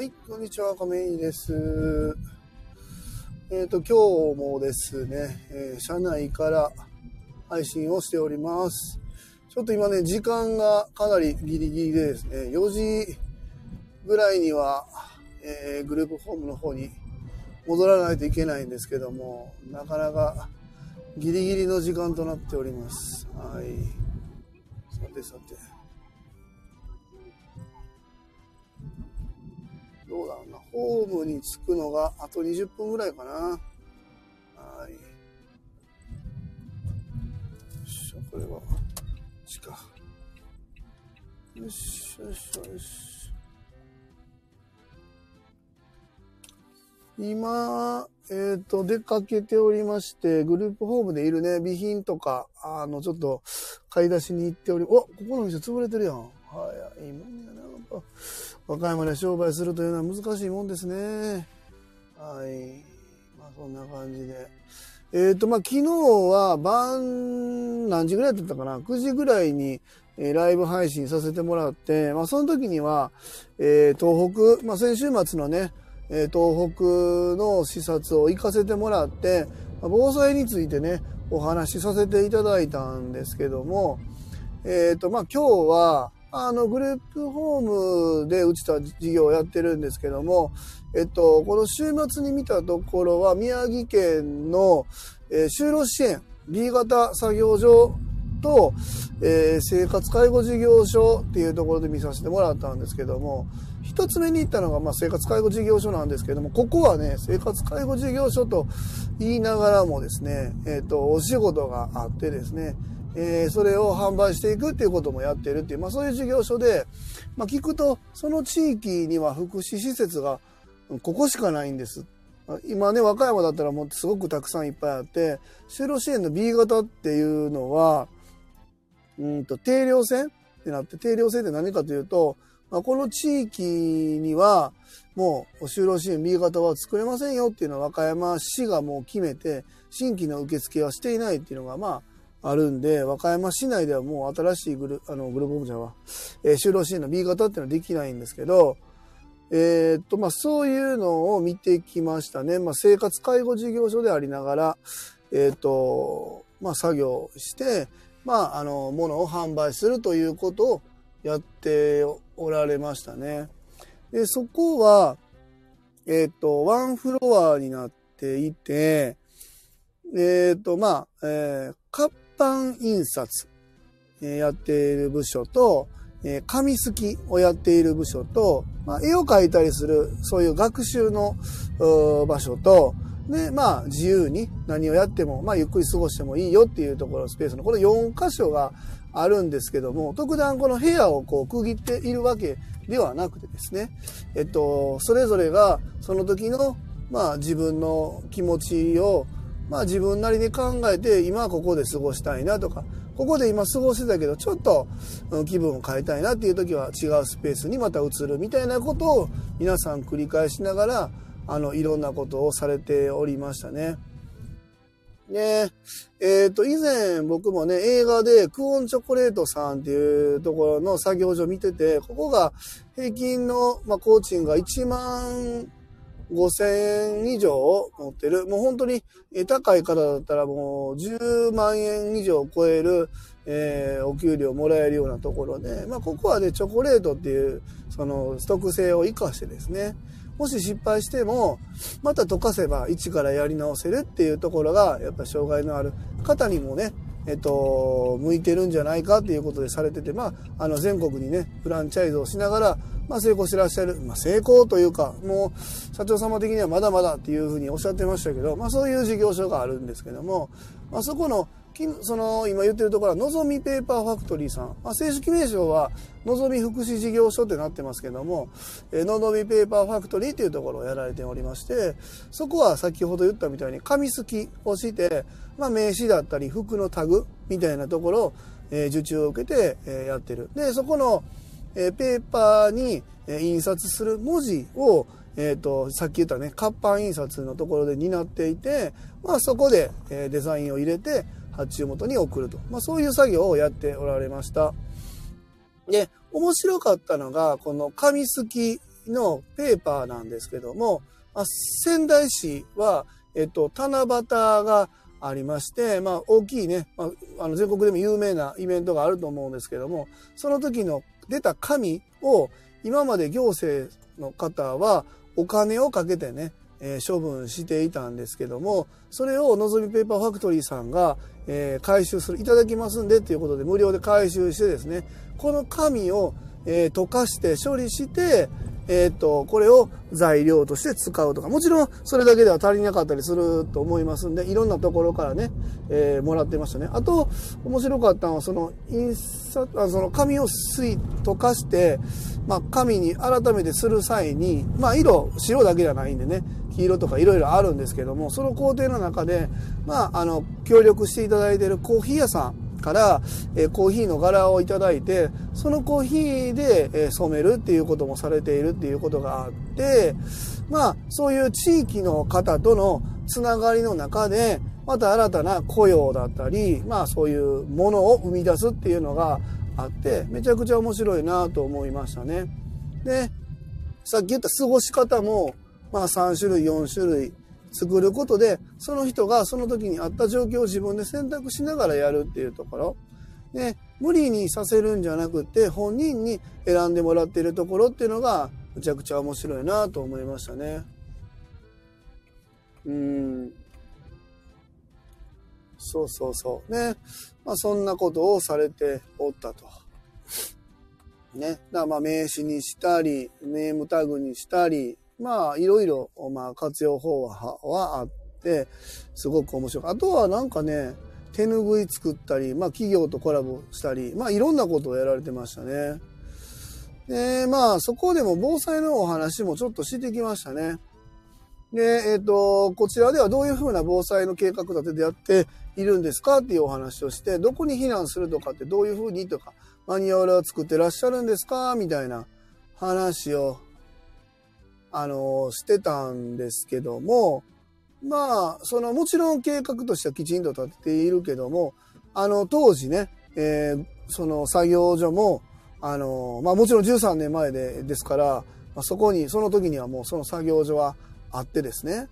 はい、こんにちは、亀井です。今日もですね、車内から配信をしております。ちょっと今ね、時間がかなりギリギリでですね、4時ぐらいには、グループホームの方に戻らないといけないんですけども、なかなかギリギリの時間となっております。はい。さてさて。どうだろうな。ホームに着くのがあと20分ぐらいかな。はい。よいしょ、これは、こっちか。よいしょ、よいしょ、よいしょ。今、出かけておりまして、グループホームでいるね、備品とか、ちょっと、買い出しに行っており、お、ここの店潰れてるやん。はい、いいもんやな。和歌山で商売するというのは難しいもんですね。はい。まあそんな感じで。昨日は晩何時ぐらいだったかな ?9 時ぐらいにライブ配信させてもらって、まあその時には、東北、まあ先週末のね、東北の視察を行かせてもらって、防災についてね、お話しさせていただいたんですけども、今日は、グループホームでうちた事業をやってるんですけども、この週末に見たところは、宮城県の、就労支援、B 型作業所と、生活介護事業所っていうところで見させてもらったんですけども、一つ目に行ったのが、まあ、生活介護事業所なんですけども、ここはね、生活介護事業所と言いながらもですね、お仕事があってですね、それを販売していくっていうこともやってるっていう、まあそういう事業所で、まあ聞くと、その地域には福祉施設がここしかないんです。今ね、和歌山だったらもうすごくたくさんいっぱいあって、就労支援の B 型っていうのは、定量線ってなって、定量線って何かというと、まあ、この地域にはもう就労支援 B 型は作れませんよっていうのは和歌山市がもう決めて、新規の受付はしていないっていうのが、まあ、あるんで、和歌山市内ではもう新しいグループホームじゃは、就労支援の B 型っていうのはできないんですけど、まあ、そういうのを見てきましたね。まあ、生活介護事業所でありながら、まあ、作業して、まあ、物を販売するということをやっておられましたね。で、そこは、ワンフロアになっていて、まあ、活版印刷、やっている部署と、紙すきをやっている部署と、まあ、絵を描いたりする、そういう学習の場所と、で、まあ、自由に何をやっても、まあ、ゆっくり過ごしてもいいよっていうところのスペースの、この4箇所があるんですけども、特段この部屋をこう区切っているわけではなくてですね、それぞれがその時の、まあ、自分の気持ちをまあ自分なりに考えて、今はここで過ごしたいなとか、ここで今過ごしてたけど、ちょっと気分を変えたいなっていう時は違うスペースにまた移るみたいなことを皆さん繰り返しながら、いろんなことをされておりましたね。で、以前僕もね、映画でクオンチョコレートさんっていうところの作業所見てて、ここが平均の、まあ、工賃が1万5,000円以上を持ってる。もう本当に高い方だったらもう10万円以上を超える、お給料もらえるようなところで、まあここはね、チョコレートっていうその特性を生かしてですね、もし失敗してもまた溶かせば一からやり直せるっていうところが、やっぱ障害のある方にもね、向いてるんじゃないかっていうことでされてて、まあ、全国にね、フランチャイズをしながら、まあ、成功してらっしゃる、まあ、成功というか、もう、社長様的にはまだまだっていうふうにおっしゃってましたけど、まあ、そういう事業所があるんですけども、まあ、そこの、今言ってるところは、のぞみペーパーファクトリーさん。まあ、正式名称は、のぞみ福祉事業所ってなってますけども、のぞみペーパーファクトリーっていうところをやられておりまして、そこは先ほど言ったみたいに、紙すきをして、まあ、名刺だったり、服のタグみたいなところを、受注を受けて、やってる。で、そこの、ペーパーに、印刷する文字を、さっき言ったね、活版印刷のところで担っていて、まあ、そこで、デザインを入れて、発注元に送ると。まあ、そういう作業をやっておられました。で、面白かったのが、この紙すきのペーパーなんですけども、仙台市は、七夕がありまして、大きいね、全国でも有名なイベントがあると思うんですけども、その時の出た紙を今まで行政の方はお金をかけてね、処分していたんですけども、それをのぞみペーパーファクトリーさんが、回収する、いただきますんでということで無料で回収してですね、この紙を、溶かして処理して、これを材料として使うとか、もちろんそれだけでは足りなかったりすると思いますんで、いろんなところからね、もらってましたね。あと、面白かったのは、その紙を溶かして、紙に改めてする際に、色、白だけじゃないんでね、黄色とかいろいろあるんですけども、その工程の中で、協力していただいているコーヒー屋さん、からコーヒーの柄をいただいて、そのコーヒーで染めるっていうこともされているっていうことがあって、そういう地域の方とのつながりの中でまた新たな雇用だったり、そういうものを生み出すっていうのがあって、めちゃくちゃ面白いなと思いましたね。で、さっき言った過ごし方も、3種類4種類作ることで、その人がその時にあった状況を自分で選択しながらやるっていうところで、無理にさせるんじゃなくて本人に選んでもらっているところっていうのがむちゃくちゃ面白いなと思いましたね。そうそうそうね。そんなことをされておったとね。だから名刺にしたりネームタグにしたり、いろいろ、活用法はあって、すごく面白い。あとは手ぬぐい作ったり、企業とコラボしたり、いろんなことをやられてましたね。で、そこでも防災のお話もちょっとしてきましたね。で、こちらではどういうふうな防災の計画立てでやっているんですかっていうお話をして、どこに避難するとかってどういうふうにとか、マニュアルを作ってらっしゃるんですかみたいな話を、してたんですけども、もちろん計画としてはきちんと立てているけども、当時ね、その作業所も、もちろん13年前ですから、その時にはもうその作業所はあってですね、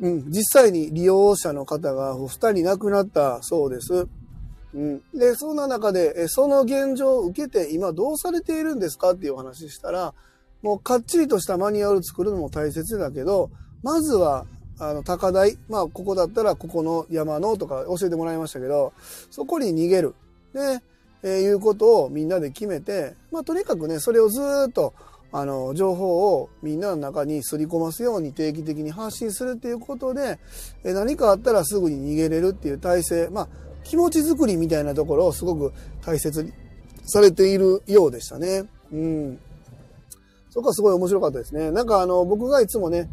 実際に利用者の方が2人亡くなったそうです。で、そんな中で、その現状を受けて今どうされているんですかっていうお話したら、もうかっちりとしたマニュアル作るのも大切だけど、まずは、高台、ここだったらここの山のとか教えてもらいましたけど、そこに逃げる。で、いうことをみんなで決めて、とにかくね、それをずっと、情報をみんなの中にすり込ますように定期的に発信するっていうことで、何かあったらすぐに逃げれるっていう体制、気持ち作りみたいなところをすごく大切にされているようでしたね。そこはすごい面白かったですね。僕がいつもね、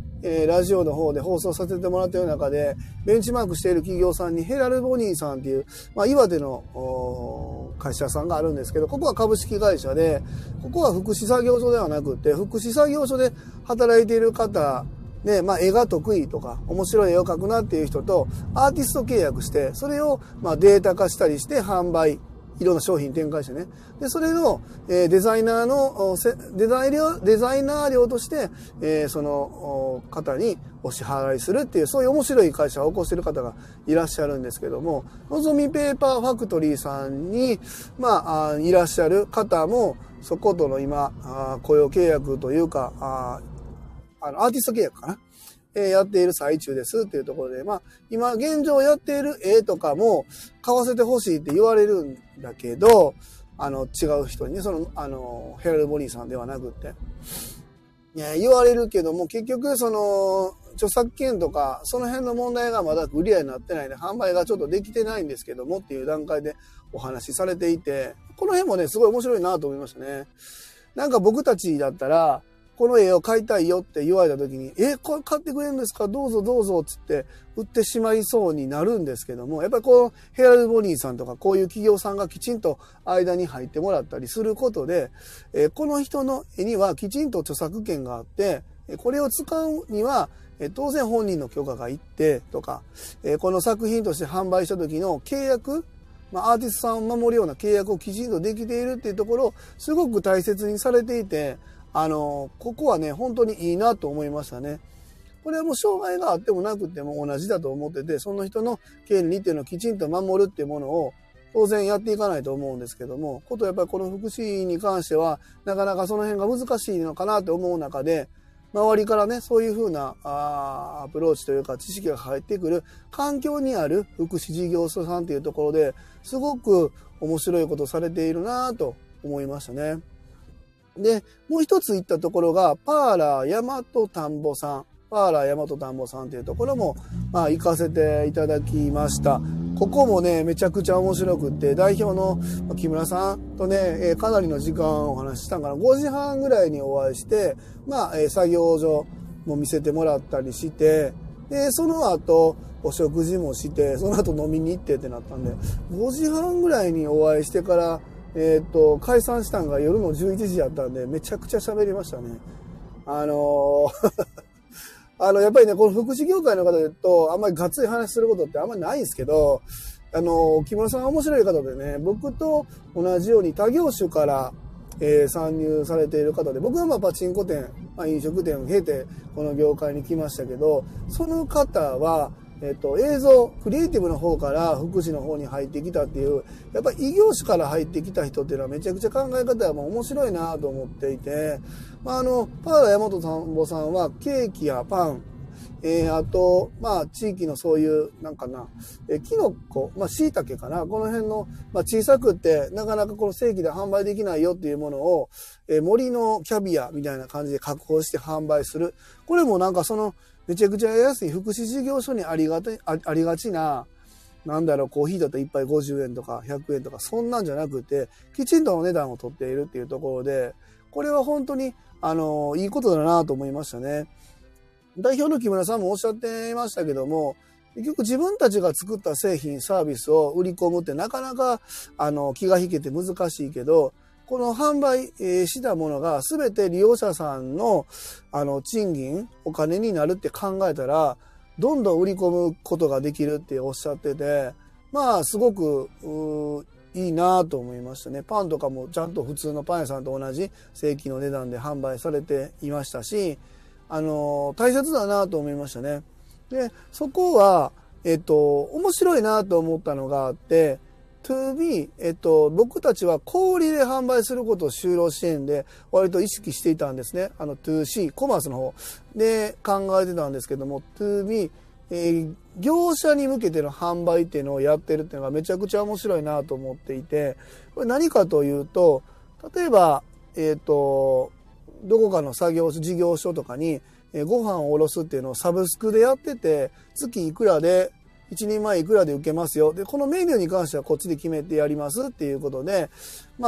ラジオの方で放送させてもらっている中で、ベンチマークしている企業さんにヘラルボニーさんっていう、岩手の会社さんがあるんですけど、ここは株式会社で、ここは福祉作業所ではなくて、福祉作業所で働いている方、ね、絵が得意とか、面白い絵を描くなっていう人と、アーティスト契約して、それをデータ化したりして販売。いろんな商品展開してね。で、それの、デザイナー料として、その方にお支払いするっていう、そういう面白い会社を起こしている方がいらっしゃるんですけども、のぞみペーパーファクトリーさんに、いらっしゃる方も、そことの今、雇用契約というか、アーティスト契約かな。やっている最中ですっていうところで、今現状やっている絵とかも買わせてほしいって言われるんだけど、違う人にね、ヘラルボニーさんではなくって、ね、言われるけども、結局著作権とか、その辺の問題がまだ売り合いになってないで、販売がちょっとできてないんですけどもっていう段階でお話しされていて、この辺もね、すごい面白いなと思いましたね。僕たちだったら、この絵を買いたいよって言われた時に、これ買ってくれるんですか？どうぞどうぞつって売ってしまいそうになるんですけども、やっぱりこう、ヘラルボニーさんとかこういう企業さんがきちんと間に入ってもらったりすることで、この人の絵にはきちんと著作権があって、これを使うには、当然本人の許可がいってとか、この作品として販売した時の契約、アーティストさんを守るような契約をきちんとできているっていうところをすごく大切にされていて、ここはね、本当にいいなと思いましたね。これはもう障害があってもなくても同じだと思ってて、その人の権利っていうのをきちんと守るっていうものを当然やっていかないと思うんですけども、ことやっぱりこの福祉に関してはなかなかその辺が難しいのかなと思う中で、周りからね、そういうふうなアプローチというか知識が入ってくる環境にある福祉事業所さんというところで、すごく面白いことされているなと思いましたね。で、もう一つ行ったところがパーラー大和田んぼさん。パーラー大和田んぼさんというところも、行かせていただきました。ここもね、めちゃくちゃ面白くって、代表の木村さんとね、かなりの時間お話ししたんかな。5時半ぐらいにお会いして、作業所も見せてもらったりして、で、その後、お食事もして、その後飲みに行ってってなったんで、5時半ぐらいにお会いしてから、解散したんが夜の11時やったんで、めちゃくちゃ喋りましたね。やっぱりね、この福祉業界の方とあんまりガッツリ話することってあんまりないんですけど、木村さんは面白い方でね、僕と同じように他業種から、参入されている方で、僕はパチンコ店、飲食店を経てこの業界に来ましたけど、その方は、映像、クリエイティブの方から福祉の方に入ってきたっていう、やっぱり異業種から入ってきた人っていうのはめちゃくちゃ考え方は面白いなと思っていて、パーラー大和田んぼさんはケーキやパン、あと、地域のそういう、キノコ、椎茸かな、この辺の、小さくって、なかなかこの正規で販売できないよっていうものを、森のキャビアみたいな感じで加工して販売する。これもめちゃくちゃ安い福祉事業所にありがちな、コーヒーだと1杯50円とか100円とか、そんなんじゃなくて、きちんとお値段を取っているっていうところで、これは本当に、いいことだなと思いましたね。代表の木村さんもおっしゃっていましたけども、結局自分たちが作った製品、サービスを売り込むってなかなか、気が引けて難しいけど、この販売したものが全て利用者さんの賃金、お金になるって考えたら、どんどん売り込むことができるっておっしゃってて、すごくいいなと思いましたね。パンとかもちゃんと普通のパン屋さんと同じ正規の値段で販売されていましたし、大切だなと思いましたね。で、そこは、面白いなと思ったのがあって、to be、僕たちは小売りで販売することを就労支援で割と意識していたんですね。2C、コマースの方で考えてたんですけども、to be、業者に向けての販売っていうのをやってるっていうのがめちゃくちゃ面白いなと思っていて、これ何かというと、例えば、どこかの事業所とかにご飯をおろすっていうのをサブスクでやってて、月いくらで、一人前いくらで受けますよ。で、このメニューに関してはこっちで決めてやりますっていうことで、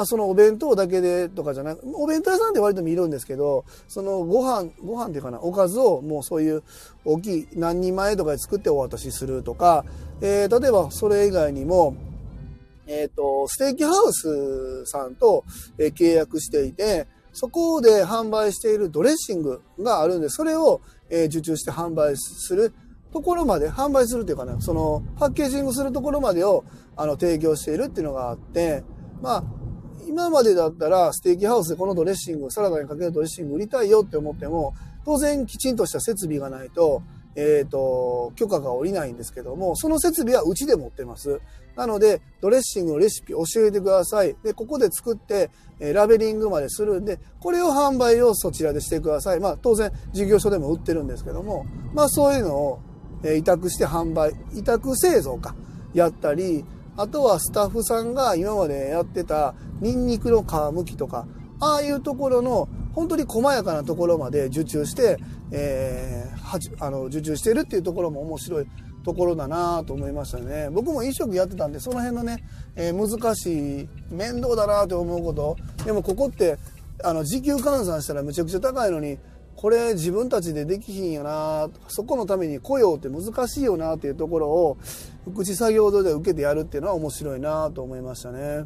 そのお弁当だけでとかじゃなく、お弁当屋さんって割と見るんですけど、そのご飯っていうかな、おかずをもうそういう大きい何人前とかで作ってお渡しするとか、例えばそれ以外にも、ステーキハウスさんと契約していて、そこで販売しているドレッシングがあるんで、それを受注して販売するところまで、販売するというかね、そのパッケージングするところまでを提供しているっていうのがあって、今までだったらステーキハウスでこのドレッシング、サラダにかけるドレッシング売りたいよって思っても、当然きちんとした設備がないと、許可が下りないんですけども、その設備はうちで持ってます。なので、ドレッシングのレシピ教えてください。で、ここで作って、ラベリングまでするんで、これを販売をそちらでしてください。当然、事業所でも売ってるんですけども、そういうのを、委託して販売、委託製造か、やったり、あとはスタッフさんが今までやってたニンニクの皮剥きとか、ああいうところの本当に細やかなところまで受注して、受注しているっていうところも面白いところだなと思いましたね。僕も飲食やってたんで、その辺のね、難しい、面倒だなと思うこと。でもここって、時給換算したらめちゃくちゃ高いのに、これ自分たちでできひんよな、そこのために雇用って難しいよなっていうところを福祉作業所で受けてやるっていうのは面白いなと思いましたね。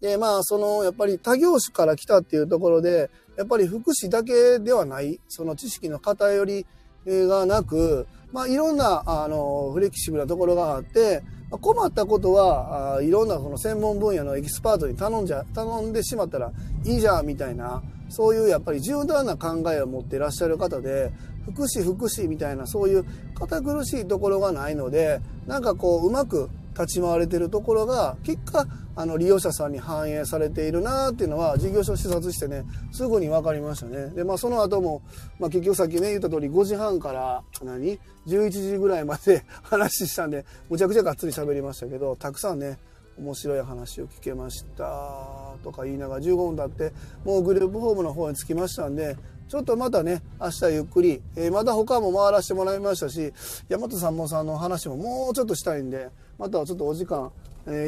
で、やっぱり他業種から来たっていうところで、やっぱり福祉だけではない、その知識の偏りがなく、まあ、いろんなフレキシブルなところがあって、困ったことはいろんなこの専門分野のエキスパートに頼んでしまったらいいじゃんみたいな、そういうやっぱり柔軟な考えを持っていらっしゃる方で、福祉みたいなそういう堅苦しいところがないので、なんかこううまく立ち回れてるところが結果利用者さんに反映されているなっていうのは事業所視察してねすぐに分かりましたね。でまあその後も、まあ、結局さっきね言った通り5時半から11時ぐらいまで話したんでむちゃくちゃがっつり喋りましたけど、たくさんね面白い話を聞けましたとか言いながら15分経ってもうグループホームの方に着きましたんで、ちょっとまたね明日ゆっくり、また他も回らせてもらいましたし、大和三門さんの話ももうちょっとしたいんで、またはちょっとお時間、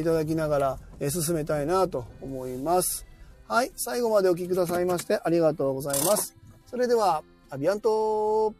いただきながら、進めたいなと思います。はい、最後までお聞きくださいましてありがとうございます。それではアビアント。